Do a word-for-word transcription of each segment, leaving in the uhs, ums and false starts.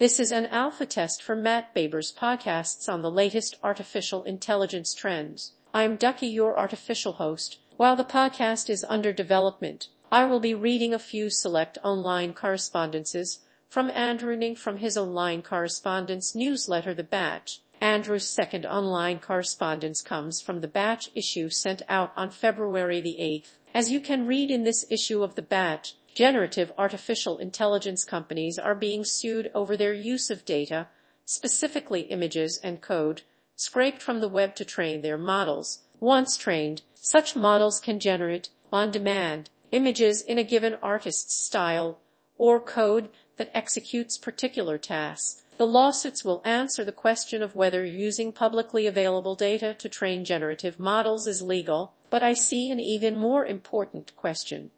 This is an alpha test for Matt Baber's podcasts on the latest artificial intelligence trends. I'm Ducky, your artificial host. While the podcast is under development, I will be reading a few select online correspondences from Andrew Ning from his online correspondence newsletter, The Batch. Andrew's second online correspondence comes from The Batch issue sent out on February the eighth. As you can read in this issue of The Batch, generative artificial intelligence companies are being sued over their use of data, specifically images and code, scraped from the web to train their models. Once trained, such models can generate, on demand, images in a given artist's style or code that executes particular tasks. The lawsuits will answer the question of whether using publicly available data to train generative models is legal, but I see an even more important question.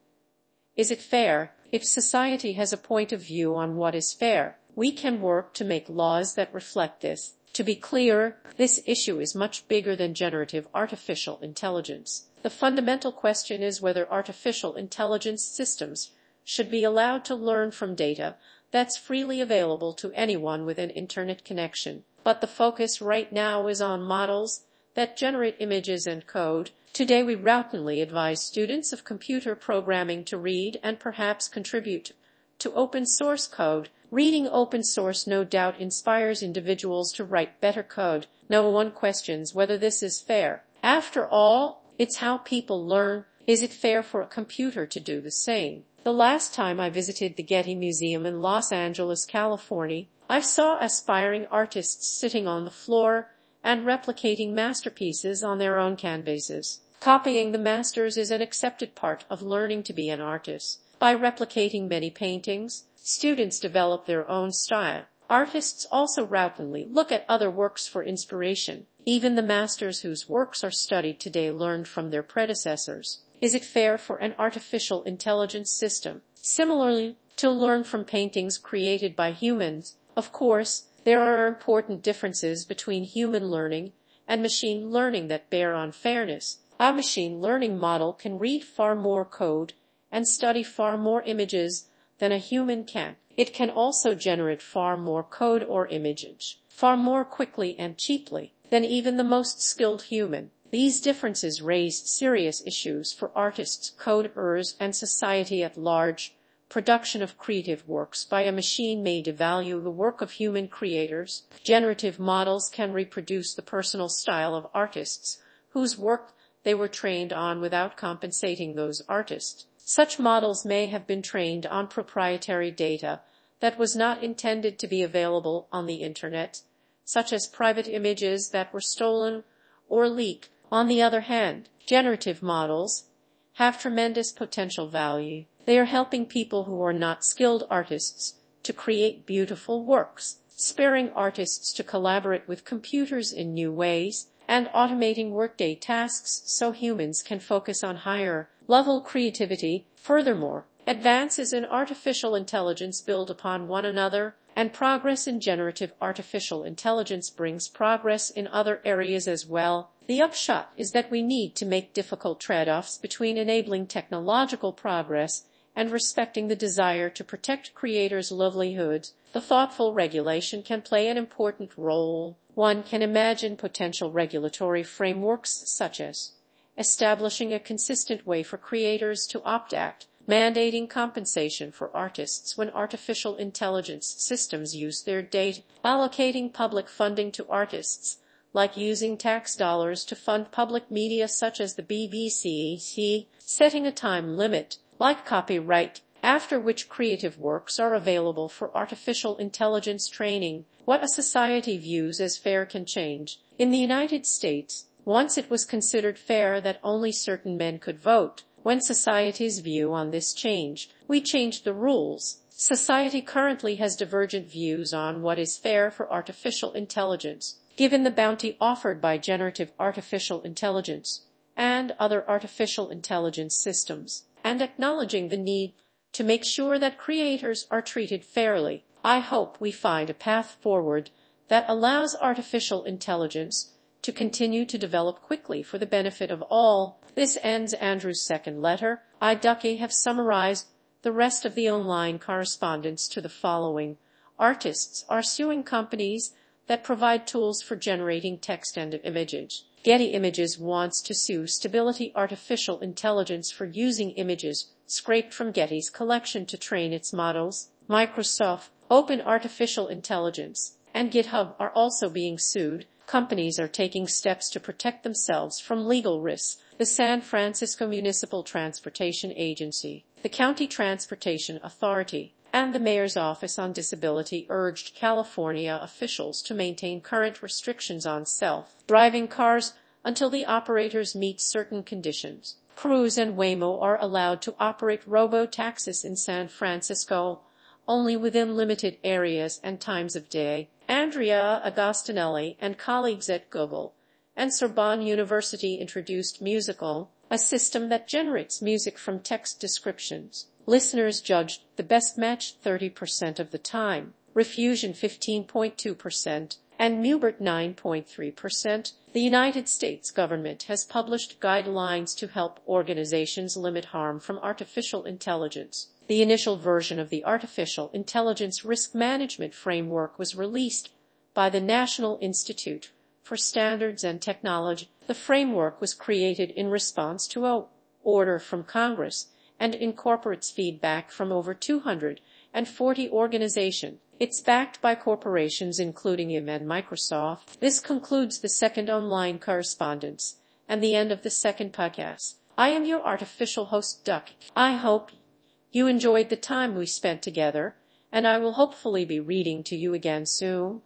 Is it fair? If society has a point of view on what is fair, we can work to make laws that reflect this. To be clear, this issue is much bigger than generative artificial intelligence. The fundamental question is whether artificial intelligence systems should be allowed to learn from data that's freely available to anyone with an internet connection. But the focus right now is on models that generate images and code. Today we routinely advise students of computer programming to read and perhaps contribute to open source code. Reading open source no doubt inspires individuals to write better code. No one questions whether this is fair. After all, it's how people learn. Is it fair for a computer to do the same? The last time I visited the Getty Museum in Los Angeles, California, I saw aspiring artists sitting on the floor and replicating masterpieces on their own canvases. Copying the masters is an accepted part of learning to be an artist. By replicating many paintings, students develop their own style. Artists also routinely look at other works for inspiration. Even the masters whose works are studied today learned from their predecessors. Is it fair for an artificial intelligence system, similarly, to learn from paintings created by humans? Of course, there are important differences between human learning and machine learning that bear on fairness. A machine learning model can read far more code and study far more images than a human can. It can also generate far more code or images, far more quickly and cheaply, than even the most skilled human. These differences raised serious issues for artists, coders, and society at large. Production of creative works by a machine may devalue the work of human creators. Generative models can reproduce the personal style of artists whose work they were trained on without compensating those artists. Such models may have been trained on proprietary data that was not intended to be available on the internet, such as private images that were stolen or leaked. On the other hand, generative models have tremendous potential value. They are helping people who are not skilled artists to create beautiful works, sparing artists to collaborate with computers in new ways, and automating workday tasks so humans can focus on higher-level creativity. Furthermore, advances in artificial intelligence build upon one another, and progress in generative artificial intelligence brings progress in other areas as well. The upshot is that we need to make difficult trade-offs between enabling technological progress and respecting the desire to protect creators' livelihoods. The thoughtful regulation can play an important role. One can imagine potential regulatory frameworks such as establishing a consistent way for creators to opt out, mandating compensation for artists when artificial intelligence systems use their data, allocating public funding to artists, like using tax dollars to fund public media such as the B B C, setting a time limit, like copyright, after which creative works are available for artificial intelligence training. What a society views as fair can change. In the United States, once it was considered fair that only certain men could vote. When society's view on this changed, we changed the rules. Society currently has divergent views on what is fair for artificial intelligence. Given the bounty offered by generative artificial intelligence and other artificial intelligence systems, and acknowledging the need to make sure that creators are treated fairly, I hope we find a path forward that allows artificial intelligence to continue to develop quickly for the benefit of all. This ends Andrew's second letter. I, Ducky, have summarized the rest of the online correspondence to the following artists are suing companies that provide tools for generating text and images. Getty Images wants to sue Stability Artificial Intelligence for using images scraped from Getty's collection to train its models. Microsoft, Open Artificial Intelligence, and GitHub are also being sued. Companies are taking steps to protect themselves from legal risks. The San Francisco Municipal Transportation Agency, the County Transportation Authority, and the Mayor's Office on Disability urged California officials to maintain current restrictions on self-driving cars until the operators meet certain conditions. Cruise and Waymo are allowed to operate robo-taxis in San Francisco, only within limited areas and times of day. Andrea Agostinelli and colleagues at Google and Sorbonne University introduced Musical, a system that generates music from text descriptions. Listeners judged the best match thirty percent of the time, Refusion fifteen point two percent, and Mubert nine point three percent. The United States government has published guidelines to help organizations limit harm from artificial intelligence. The initial version of the Artificial Intelligence Risk Management Framework was released by the National Institute for Standards and Technology. The framework was created in response to an order from Congress and incorporates feedback from over two hundred forty organizations. It's backed by corporations including I B M and Microsoft. This concludes the second online correspondence and the end of the second podcast. I am your artificial host, Duck. I hope you enjoyed the time we spent together, and I will hopefully be reading to you again soon.